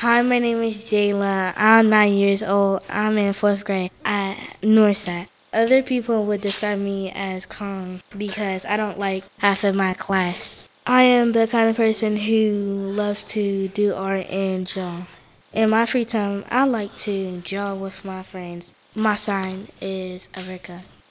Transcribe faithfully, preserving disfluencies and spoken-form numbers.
Hi, my name is Jayla. I'm nine years old. I'm in fourth grade at Northside. Other people would describe me as calm because I don't like half of my class. I am the kind of person who loves to do art and draw. In my free time, I like to draw with my friends. My sign is Averica.